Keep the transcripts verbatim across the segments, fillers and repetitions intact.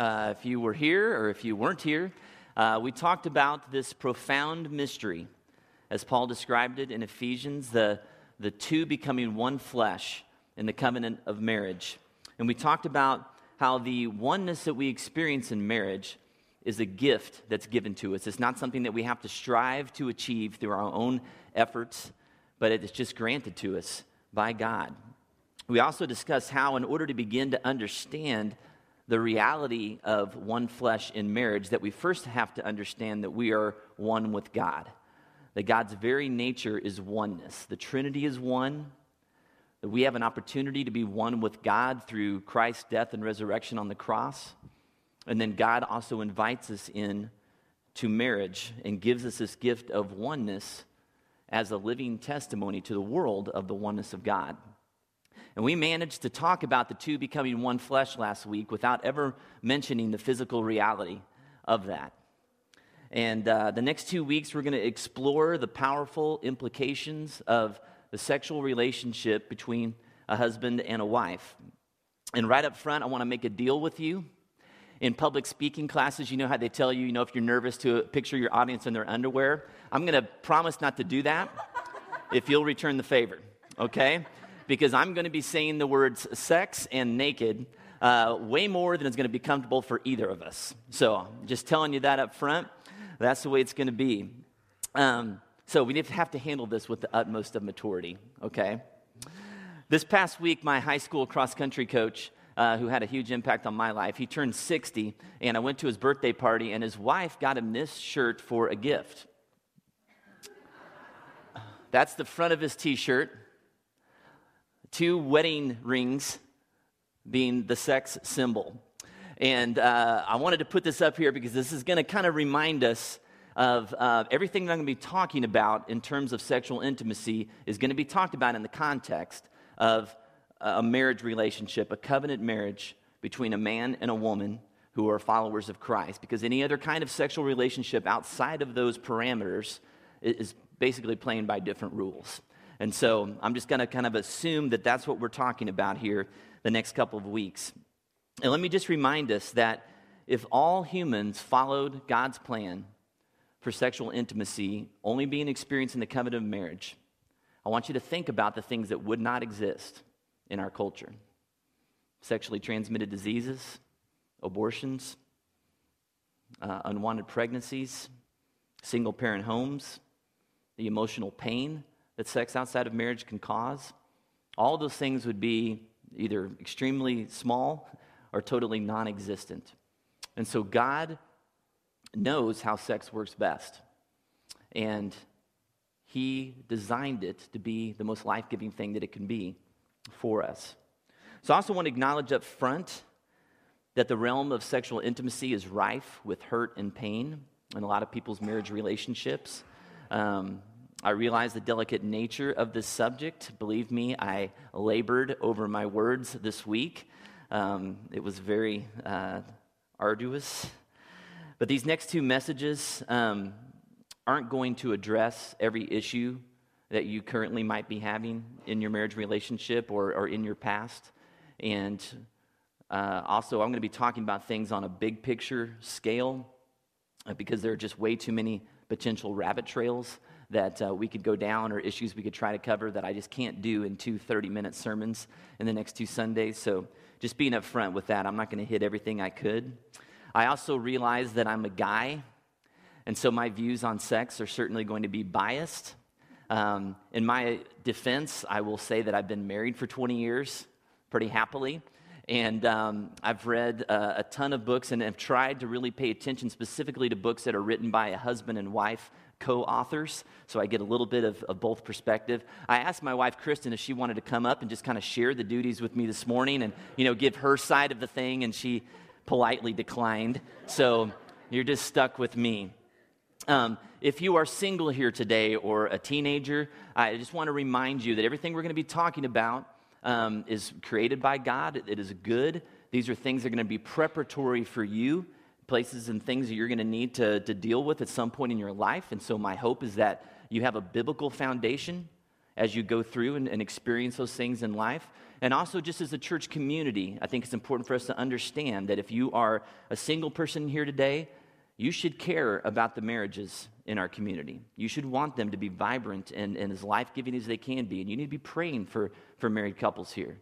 Uh, if you were here or if you weren't here, uh, we talked about this profound mystery, as Paul described it in Ephesians, the, the two becoming one flesh in the covenant of marriage. And we talked about how the oneness that we experience in marriage is a gift that's given to us. It's not something that we have to strive to achieve through our own efforts, but it's just granted to us by God. We also discussed how, in order to begin to understand the reality of one flesh in marriage, that we first have to understand that we are one with God, that God's very nature is oneness. The Trinity is one, that we have an opportunity to be one with God through Christ's death and resurrection on the cross. And then God also invites us in to marriage and gives us this gift of oneness as a living testimony to the world of the oneness of God. And we managed to talk about the two becoming one flesh last week without ever mentioning the physical reality of that. And uh, the next two weeks, we're going to explore the powerful implications of the sexual relationship between a husband and a wife. And right up front, I want to make a deal with you. In public speaking classes, you know how they tell you, you know, if you're nervous, to picture your audience in their underwear. I'm going to promise not to do that if you'll return the favor, okay? Because I'm going to be saying the words sex and naked uh, way more than is going to be comfortable for either of us. So just telling you that up front, that's the way it's going to be. Um, so we have to handle this with the utmost of maturity, okay? This past week, my high school cross-country coach, Uh, who had a huge impact on my life. He turned sixty, and I went to his birthday party, and his wife got him this shirt for a gift. That's the front of his T-shirt. Two wedding rings being the sex symbol. And uh, I wanted to put this up here because this is going to kind of remind us of uh, everything that I'm going to be talking about in terms of sexual intimacy is going to be talked about in the context of a marriage relationship, a covenant marriage between a man and a woman who are followers of Christ, because any other kind of sexual relationship outside of those parameters is basically playing by different rules. And so I'm just going to kind of assume that that's what we're talking about here the next couple of weeks. And let me just remind us that if all humans followed God's plan for sexual intimacy only being experienced in the covenant of marriage, I want you to think about the things that would not exist in our culture: sexually transmitted diseases, abortions, uh, unwanted pregnancies, single-parent homes, the emotional pain that sex outside of marriage can cause. All those things would be either extremely small or totally non-existent. And so God knows how sex works best, and He designed it to be the most life-giving thing that it can be for us. So I also want to acknowledge up front that the realm of sexual intimacy is rife with hurt and pain in a lot of people's marriage relationships. Um, I realize the delicate nature of this subject. Believe me, I labored over my words this week. Um, it was very uh, arduous. But these next two messages um, aren't going to address every issue that you currently might be having in your marriage relationship or, or in your past. And uh, also, I'm going to be talking about things on a big picture scale uh, because there are just way too many potential rabbit trails that uh, we could go down, or issues we could try to cover that I just can't do in two thirty-minute sermons in the next two Sundays. So just being upfront with that, I'm not going to hit everything I could. I also realize that I'm a guy, and so my views on sex are certainly going to be biased. Um, in my defense, I will say that I've been married for twenty years, pretty happily, and um, I've read uh, a ton of books and have tried to really pay attention specifically to books that are written by a husband and wife co-authors, so I get a little bit of, of both perspective. I asked my wife, Kristen, if she wanted to come up and just kind of share the duties with me this morning and, you know, give her side of the thing, and she politely declined, so you're just stuck with me. Um, if you are single here today or a teenager, I just want to remind you that everything we're going to be talking about um, is created by God. It is good. These are things that are going to be preparatory for you, places and things that you're going to need to, to deal with at some point in your life. And so my hope is that you have a biblical foundation as you go through and, and experience those things in life. And also just as a church community, I think it's important for us to understand that if you are a single person here today, you should care about the marriages in our community. You should want them to be vibrant and, and as life-giving as they can be. And you need to be praying for, for married couples here.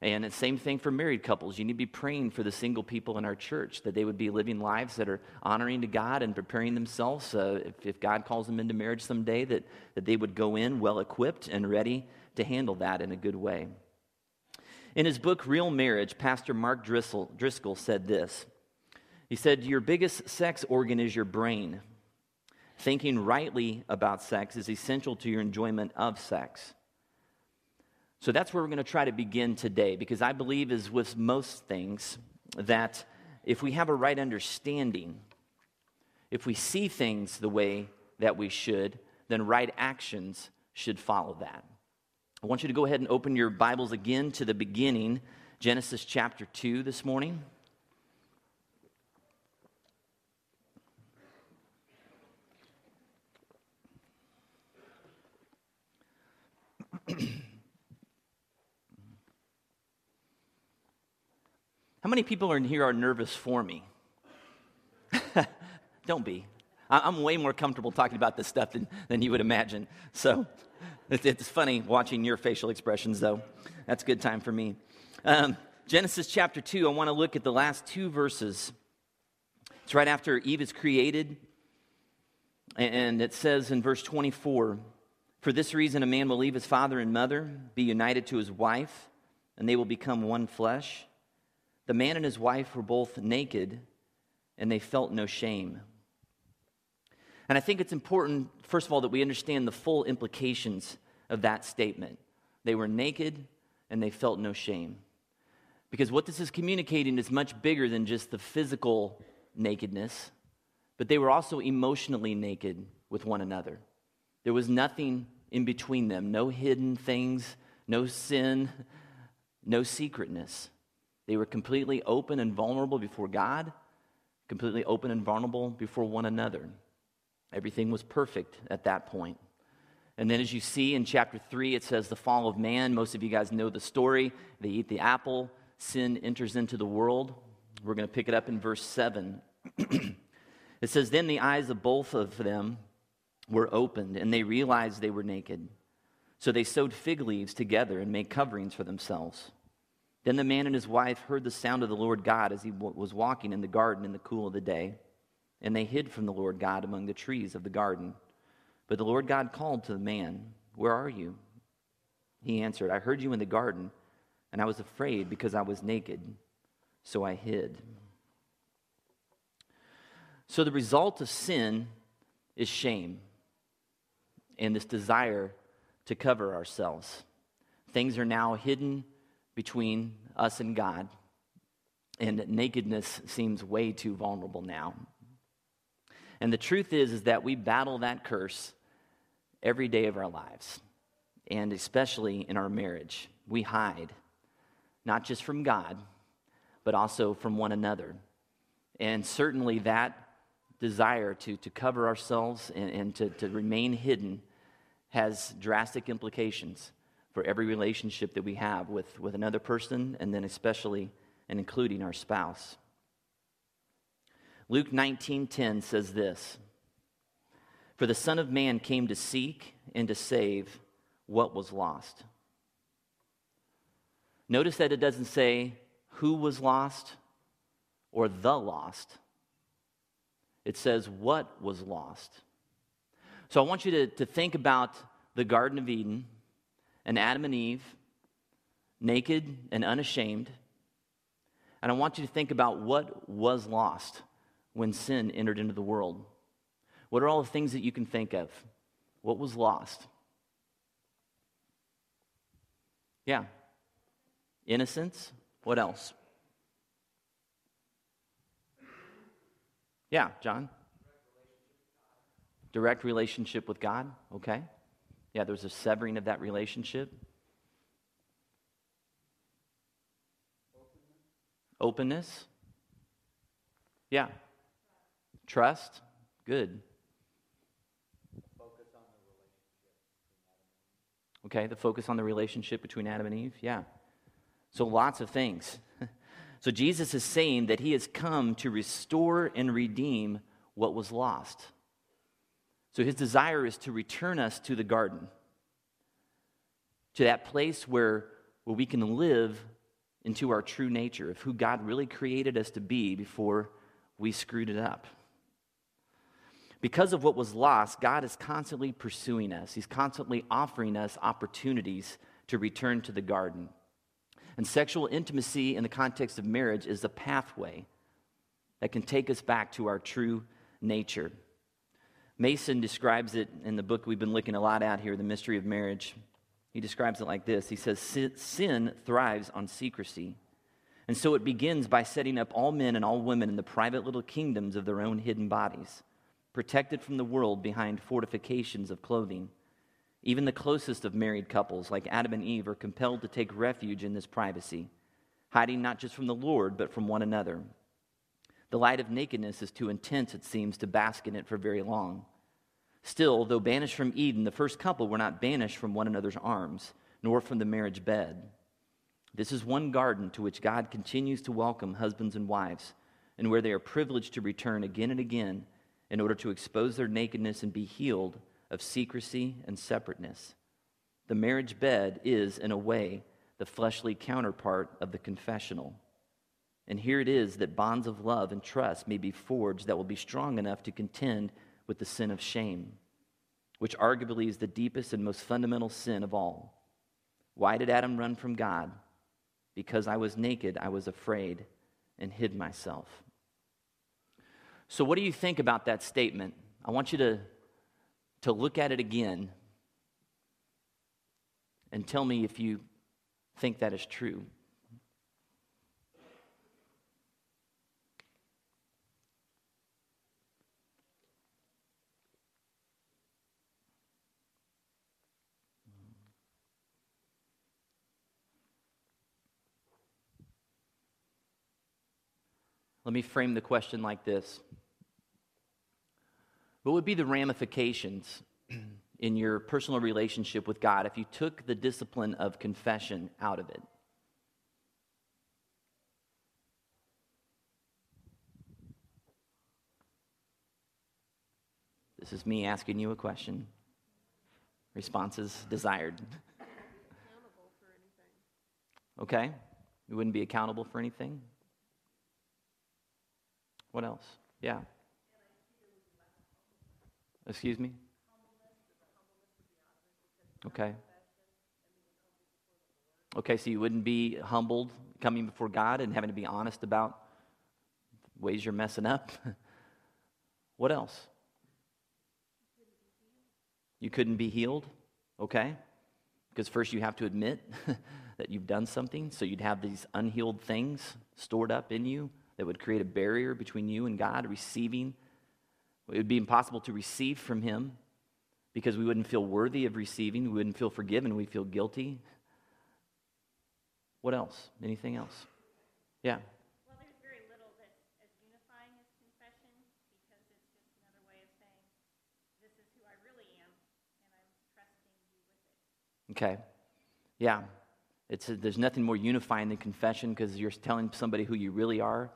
And the same thing for married couples. You need to be praying for the single people in our church, that they would be living lives that are honoring to God and preparing themselves. Uh, if, if God calls them into marriage someday, that, that they would go in well-equipped and ready to handle that in a good way. In his book, Real Marriage, Pastor Mark Driscoll, Driscoll said this. He said, your biggest sex organ is your brain. Thinking rightly about sex is essential to your enjoyment of sex. So that's where we're going to try to begin today, because I believe, as with most things, that if we have a right understanding, if we see things the way that we should, then right actions should follow that. I want you to go ahead and open your Bibles again to the beginning, Genesis chapter two this morning. How many people are in here are nervous for me? Don't be. I'm way more comfortable talking about this stuff than, than you would imagine. So it's funny watching your facial expressions, though. That's a good time for me. Um, Genesis chapter two, I want to look at the last two verses. It's right after Eve is created, and it says in verse twenty-four, for this reason a man will leave his father and mother, be united to his wife, and they will become one flesh. The man and his wife were both naked, and they felt no shame. And I think it's important, first of all, that we understand the full implications of that statement. They were naked, and they felt no shame. Because what this is communicating is much bigger than just the physical nakedness, but they were also emotionally naked with one another. There was nothing in between them, no hidden things, no sin, no secretness. They were completely open and vulnerable before God, completely open and vulnerable before one another. Everything was perfect at that point. And then as you see in chapter three, it says the fall of man. Most of you guys know the story. They eat the apple. Sin enters into the world. We're going to pick it up in verse seven. It says, then the eyes of both of them were opened, and they realized they were naked. So they sewed fig leaves together and made coverings for themselves. Then the man and his wife heard the sound of the Lord God as he w- was walking in the garden in the cool of the day, and they hid from the Lord God among the trees of the garden. But the Lord God called to the man, where are you? He answered, I heard you in the garden, and I was afraid because I was naked, so I hid. So the result of sin is shame and this desire to cover ourselves. Things are now hidden between us and God, and nakedness seems way too vulnerable now. And the truth is, is that we battle that curse every day of our lives, and especially in our marriage. We hide, not just from God, but also from one another. And certainly that desire to, to cover ourselves and, and to, to remain hidden has drastic implications for every relationship that we have with, with another person, and then especially and including our spouse. Luke nineteen ten says this, for the Son of Man came to seek and to save what was lost. Notice that it doesn't say who was lost or the lost. It says what was lost. So I want you to, to think about the Garden of Eden, and Adam and Eve, naked and unashamed. And I want you to think about what was lost when sin entered into the world. What are all the things that you can think of? What was lost? Yeah. Innocence. What else? Yeah, John? Direct relationship with God. Okay. Yeah, there was a severing of that relationship. Openness. Openness. Yeah. Trust. Good. Focus on the relationship. okay? The focus on the relationship between Adam and Eve, yeah. So lots of things. So Jesus is saying that he has come to restore and redeem what was lost. So his desire is to return us to the garden, to that place where, where we can live into our true nature of who God really created us to be before we screwed it up. Because of what was lost, God is constantly pursuing us. He's constantly offering us opportunities to return to the garden. And sexual intimacy in the context of marriage is the pathway that can take us back to our true nature. Mason describes it in the book we've been looking a lot at here, The Mystery of Marriage. He describes it like this. He says, sin thrives on secrecy. And so it begins by setting up all men and all women in the private little kingdoms of their own hidden bodies, protected from the world behind fortifications of clothing. Even the closest of married couples, like Adam and Eve, are compelled to take refuge in this privacy, hiding not just from the Lord, but from one another. The light of nakedness is too intense, it seems, to bask in it for very long. Still, though banished from Eden, the first couple were not banished from one another's arms, nor from the marriage bed. This is one garden to which God continues to welcome husbands and wives, and where they are privileged to return again and again in order to expose their nakedness and be healed of secrecy and separateness. The marriage bed is, in a way, the fleshly counterpart of the confessional. And here it is that bonds of love and trust may be forged that will be strong enough to contend with the sin of shame, which arguably is the deepest and most fundamental sin of all. Why did Adam run from God? Because I was naked, I was afraid, and hid myself. So what do you think about that statement? I want you to to look at it again and tell me if you think that is true. Let me frame the question like this. What would be the ramifications in your personal relationship with God if you took the discipline of confession out of it? This is me asking you a question. Responses desired. Accountable for anything. Okay. You wouldn't be accountable for anything? What else? Yeah. Excuse me? Okay. Okay, so you wouldn't be humbled coming before God and having to be honest about ways you're messing up? What else? You couldn't be healed? Okay. Because first you have to admit that you've done something, so you'd have these unhealed things stored up in you that would create a barrier between you and God receiving. It would be impossible to receive from him because we wouldn't feel worthy of receiving. We wouldn't feel forgiven. We'd feel guilty. What else? Anything else? Yeah. Well, there's very little that's as unifying as confession because it's just another way of saying, this is who I really am, and I'm trusting you with it. Okay. Yeah. It's a, there's nothing more unifying than confession because you're telling somebody who you really are.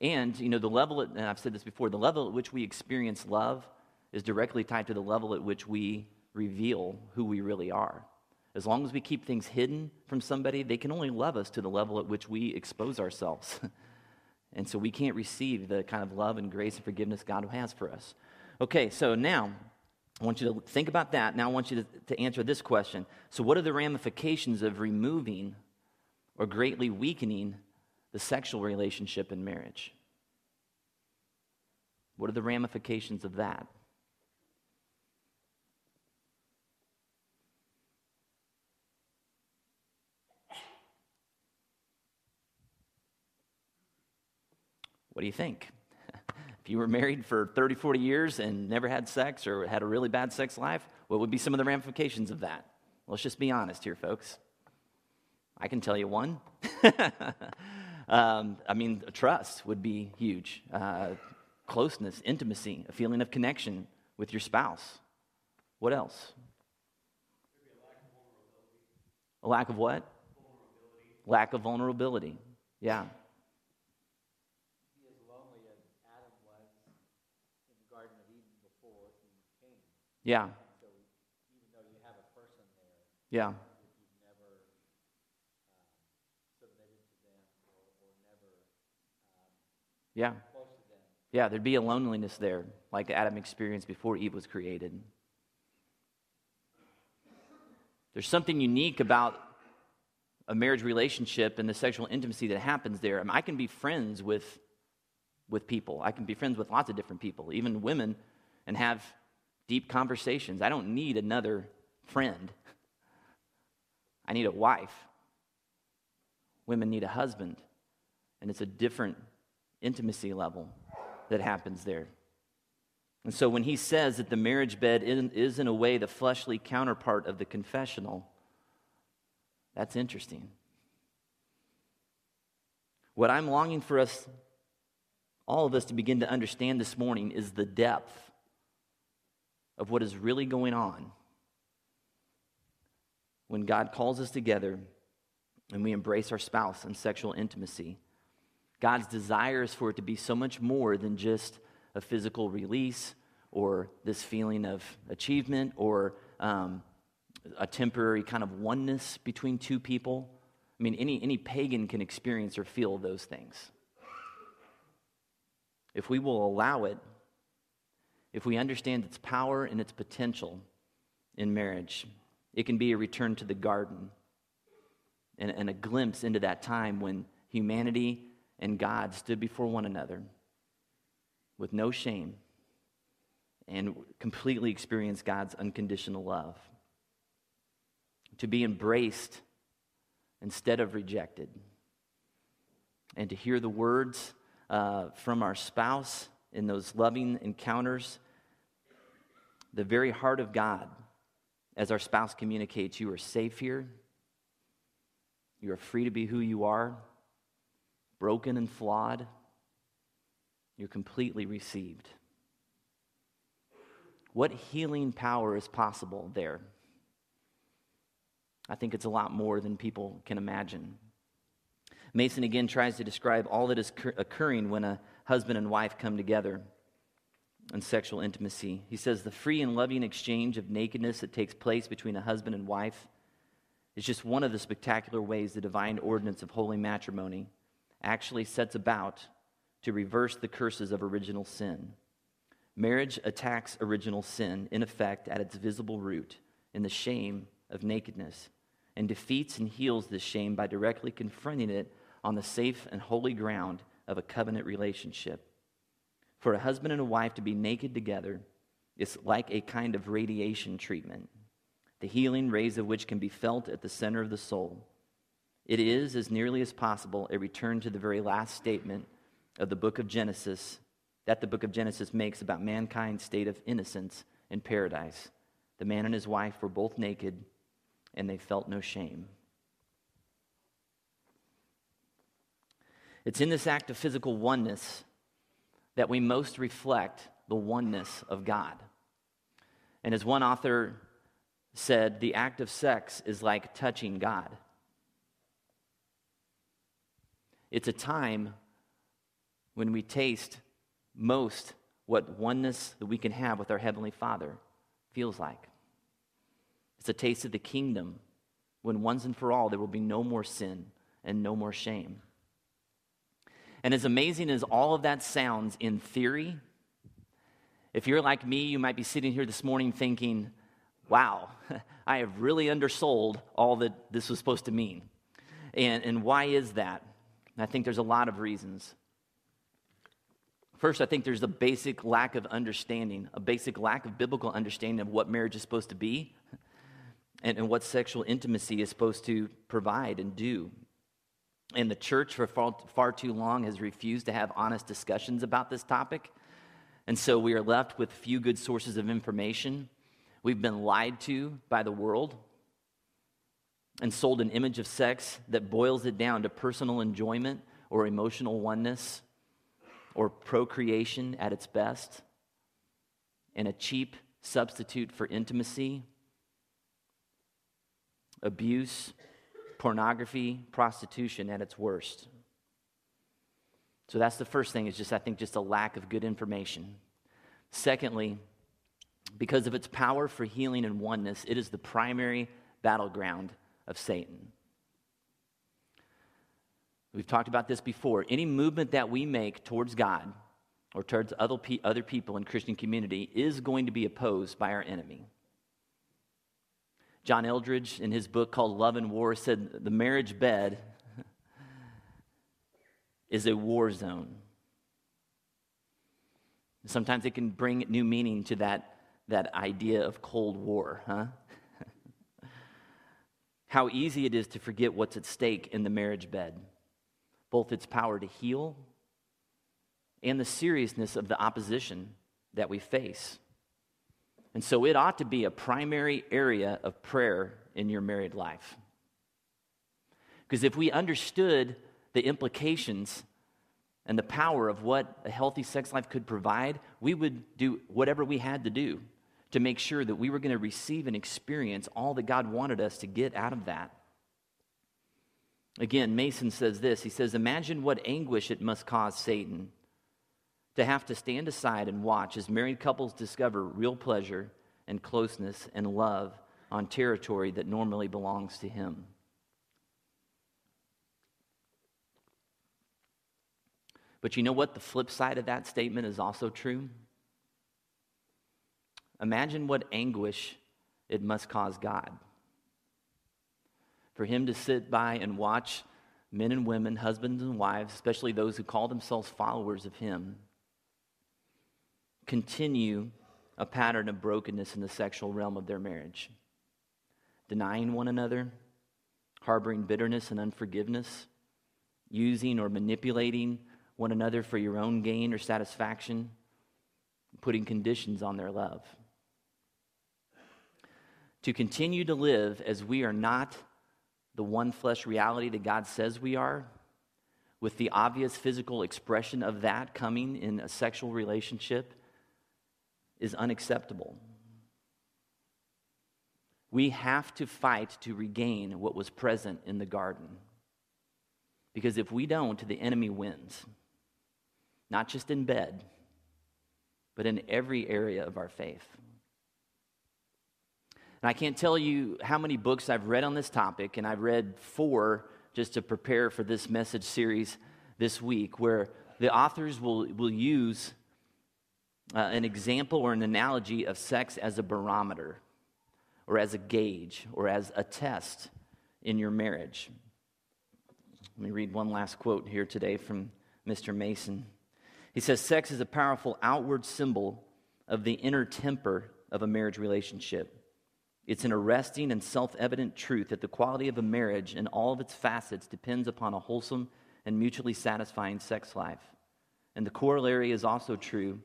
And, you know, the level, at, and I've said this before, the level at which we experience love is directly tied to the level at which we reveal who we really are. As long as we keep things hidden from somebody, they can only love us to the level at which we expose ourselves. And so we can't receive the kind of love and grace and forgiveness God has for us. Okay, so now I want you to think about that. Now I want you to, to answer this question. So what are the ramifications of removing or greatly weakening the sexual relationship in marriage? What are the ramifications of that? What do you think? If you were married for thirty, forty years and never had sex or had a really bad sex life, what would be some of the ramifications of that? Let's just be honest here, folks. I can tell you one. Um, I mean, trust would be huge. Uh, closeness, intimacy, a feeling of connection with your spouse. What else? A lack of what? Vulnerability. Lack of vulnerability. Yeah. He is lonely as Adam was in the Garden of Eden before he came. Yeah. So even though you have a person there, yeah. Yeah. Yeah, there'd be a loneliness there, like Adam experienced before Eve was created. There's something unique about a marriage relationship and the sexual intimacy that happens there. I mean, I can be friends with with people. I can be friends with lots of different people, even women, and have deep conversations. I don't need another friend. I need a wife. Women need a husband. And it's a different intimacy level that happens there. And so when he says that the marriage bed is in a way the fleshly counterpart of the confessional, that's interesting. What I'm longing for us, all of us, to begin to understand this morning is the depth of what is really going on when God calls us together and we embrace our spouse in sexual intimacy. God's desire is for it to be so much more than just a physical release or this feeling of achievement or um, a temporary kind of oneness between two people. I mean, any, any pagan can experience or feel those things. If we will allow it, if we understand its power and its potential in marriage, it can be a return to the garden and, and a glimpse into that time when humanity and God stood before one another with no shame and completely experienced God's unconditional love. To be embraced instead of rejected. And to hear the words uh, from our spouse in those loving encounters. The very heart of God as our spouse communicates, you are safe here. You are free to be who you are. Broken and flawed, you're completely received. What healing power is possible there? I think it's a lot more than people can imagine. Mason again tries to describe all that is occurring when a husband and wife come together in sexual intimacy. He says the free and loving exchange of nakedness that takes place between a husband and wife is just one of the spectacular ways the divine ordinance of holy matrimony actually sets about to reverse the curses of original sin. Marriage attacks original sin, in effect, at its visible root, in the shame of nakedness, and defeats and heals this shame by directly confronting it on the safe and holy ground of a covenant relationship. For a husband and a wife to be naked together is like a kind of radiation treatment, the healing rays of which can be felt at the center of the soul. It is, as nearly as possible, a return to the very last statement of the book of Genesis that the book of Genesis makes about mankind's state of innocence in paradise. The man and his wife were both naked, and they felt no shame. It's in this act of physical oneness that we most reflect the oneness of God. And as one author said, the act of sex is like touching God. It's a time when we taste most what oneness that we can have with our Heavenly Father feels like. It's a taste of the kingdom when once and for all there will be no more sin and no more shame. And as amazing as all of that sounds in theory, if you're like me, you might be sitting here this morning thinking, wow, I have really undersold all that this was supposed to mean. And, and why is that? And I think there's a lot of reasons. First, I think there's a basic lack of understanding, a basic lack of biblical understanding of what marriage is supposed to be and, and what sexual intimacy is supposed to provide and do. And the church for far, far too long has refused to have honest discussions about this topic. And so we are left with few good sources of information. We've been lied to by the world and sold an image of sex that boils it down to personal enjoyment or emotional oneness or procreation at its best, and a cheap substitute for intimacy, abuse, pornography, prostitution at its worst. So that's the first thing, is just, I think, just a lack of good information. Secondly, because of its power for healing and oneness, it is the primary battleground of Satan. We've talked about this before. Any movement that we make towards God or towards other pe- other people in Christian community is going to be opposed by our enemy. John Eldridge, in his book called Love and War, said the marriage bed is a war zone. Sometimes it can bring new meaning to that, that idea of Cold War, huh? How easy it is to forget what's at stake in the marriage bed, both its power to heal and the seriousness of the opposition that we face. And so it ought to be a primary area of prayer in your married life. Because if we understood the implications and the power of what a healthy sex life could provide, we would do whatever we had to do to make sure that we were going to receive and experience all that God wanted us to get out of that. Again, Mason says this. He says, imagine what anguish it must cause Satan to have to stand aside and watch as married couples discover real pleasure and closeness and love on territory that normally belongs to him. But you know what? The flip side of that statement is also true. Imagine what anguish it must cause God for him to sit by and watch men and women, husbands and wives, especially those who call themselves followers of him, continue a pattern of brokenness in the sexual realm of their marriage, denying one another, harboring bitterness and unforgiveness, using or manipulating one another for your own gain or satisfaction, putting conditions on their love. To continue to live as we are not the one flesh reality that God says we are, with the obvious physical expression of that coming in a sexual relationship, is unacceptable. We have to fight to regain what was present in the garden. Because if we don't, the enemy wins. Not just in bed, but in every area of our faith. And I can't tell you how many books I've read on this topic, and I've read four just to prepare for this message series this week, where the authors will, will use uh, an example or an analogy of sex as a barometer, or as a gauge, or as a test in your marriage. Let me read one last quote here today from Mister Mason. He says, sex is a powerful outward symbol of the inner temper of a marriage relationship. It's an arresting and self-evident truth that the quality of a marriage in all of its facets depends upon a wholesome and mutually satisfying sex life. And the corollary is also true,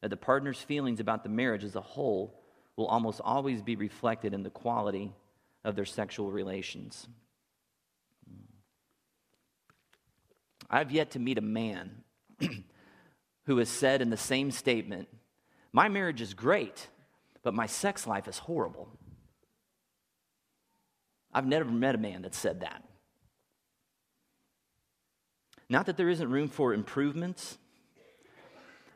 that the partner's feelings about the marriage as a whole will almost always be reflected in the quality of their sexual relations. I've yet to meet a man who has said in the same statement, my marriage is great, but my sex life is horrible. I've never met a man that said that. Not that there isn't room for improvements,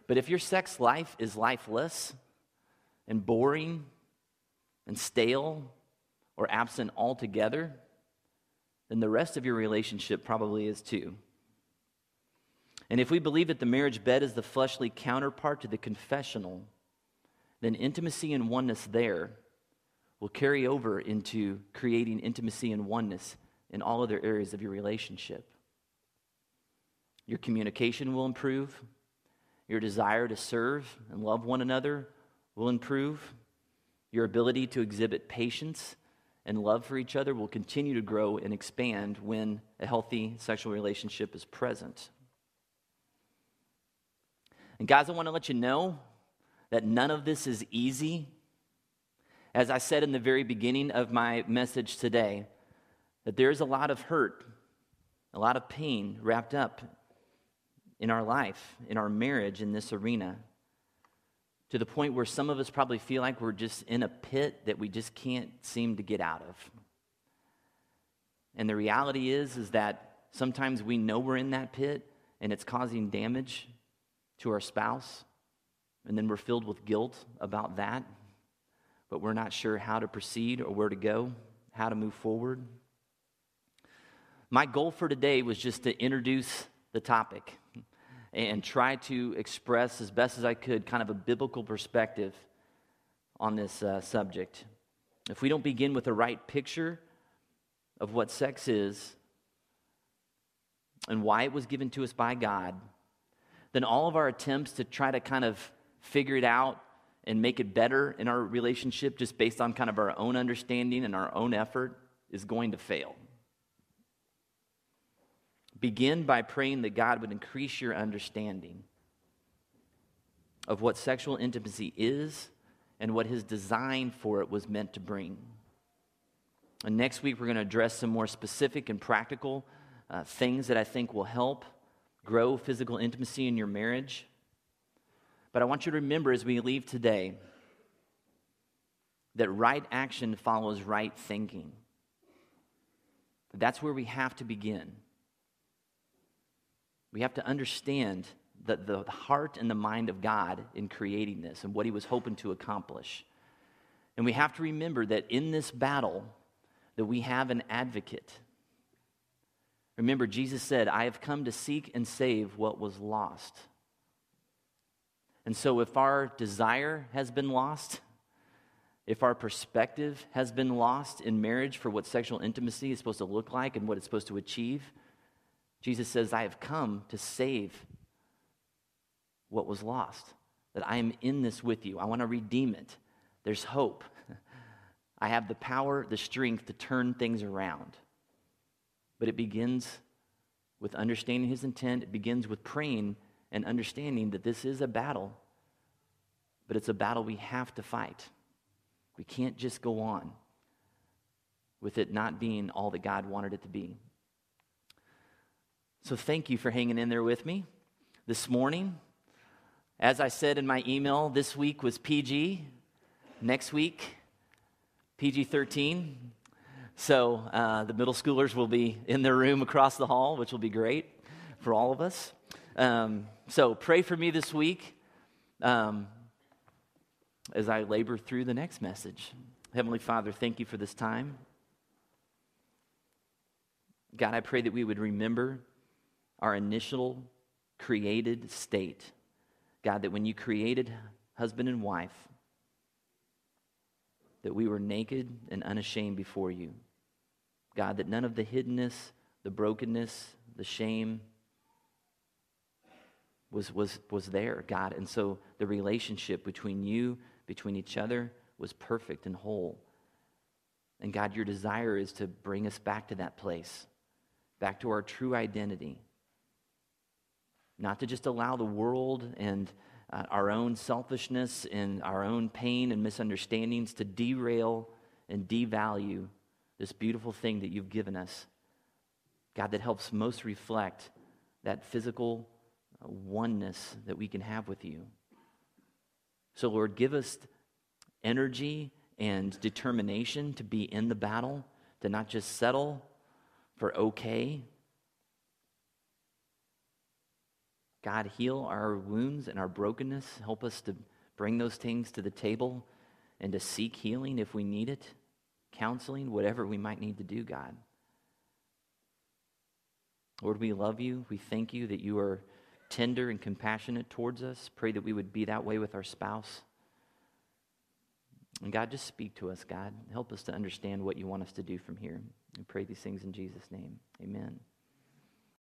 but if your sex life is lifeless and boring and stale or absent altogether, then the rest of your relationship probably is too. And if we believe that the marriage bed is the fleshly counterpart to the confessional, then intimacy and oneness there will carry over into creating intimacy and oneness in all other areas of your relationship. Your communication will improve. Your desire to serve and love one another will improve. Your ability to exhibit patience and love for each other will continue to grow and expand when a healthy sexual relationship is present. And guys, I want to let you know that none of this is easy. As I said in the very beginning of my message today, that there's a lot of hurt, a lot of pain wrapped up in our life, in our marriage, in this arena, to the point where some of us probably feel like we're just in a pit that we just can't seem to get out of. And the reality is, is that sometimes we know we're in that pit and it's causing damage to our spouse. And then we're filled with guilt about that, but we're not sure how to proceed or where to go, how to move forward. My goal for today was just to introduce the topic and try to express as best as I could kind of a biblical perspective on this uh, subject. If we don't begin with the right picture of what sex is and why it was given to us by God, then all of our attempts to try to kind of figure it out and make it better in our relationship just based on kind of our own understanding and our own effort is going to fail. Begin by praying that God would increase your understanding of what sexual intimacy is and what his design for it was meant to bring. And next week, we're going to address some more specific and practical uh, things that I think will help grow physical intimacy in your marriage. But I want you to remember as we leave today that right action follows right thinking. That's where we have to begin. We have to understand the, the heart and the mind of God in creating this and what he was hoping to accomplish. And we have to remember that in this battle that we have an advocate. Remember, Jesus said, I have come to seek and save what was lost. And so if our desire has been lost, if our perspective has been lost in marriage for what sexual intimacy is supposed to look like and what it's supposed to achieve, Jesus says, I have come to save what was lost, that I am in this with you. I want to redeem it. There's hope. I have the power, the strength to turn things around. But it begins with understanding his intent. It begins with praying and understanding that this is a battle, but it's a battle we have to fight. We can't just go on with it not being all that God wanted it to be. So thank you for hanging in there with me this morning. As I said in my email, this week was P G. Next week, P G thirteen. So uh, the middle schoolers will be in their room across the hall, which will be great for all of us. Um, so pray for me this week um, as I labor through the next message. Heavenly Father, thank you for this time. God, I pray that we would remember our initial created state. God, that when you created husband and wife, that we were naked and unashamed before you. God, that none of the hiddenness, the brokenness, the shame, was was was there, God. And so the relationship between you, between each other, was perfect and whole. And God, your desire is to bring us back to that place, back to our true identity. Not to just allow the world and uh, our own selfishness and our own pain and misunderstandings to derail and devalue this beautiful thing that you've given us. God, that helps most reflect that physical oneness that we can have with you. So, Lord, give us energy and determination to be in the battle, to not just settle for okay. God, heal our wounds and our brokenness. Help us to bring those things to the table and to seek healing if we need it, counseling, whatever we might need to do, God. Lord, we love you. We thank you that you are tender and compassionate towards us. Pray that we would be that way with our spouse. And God, just speak to us, God. Help us to understand what you want us to do from here. We pray these things in Jesus' name. Amen.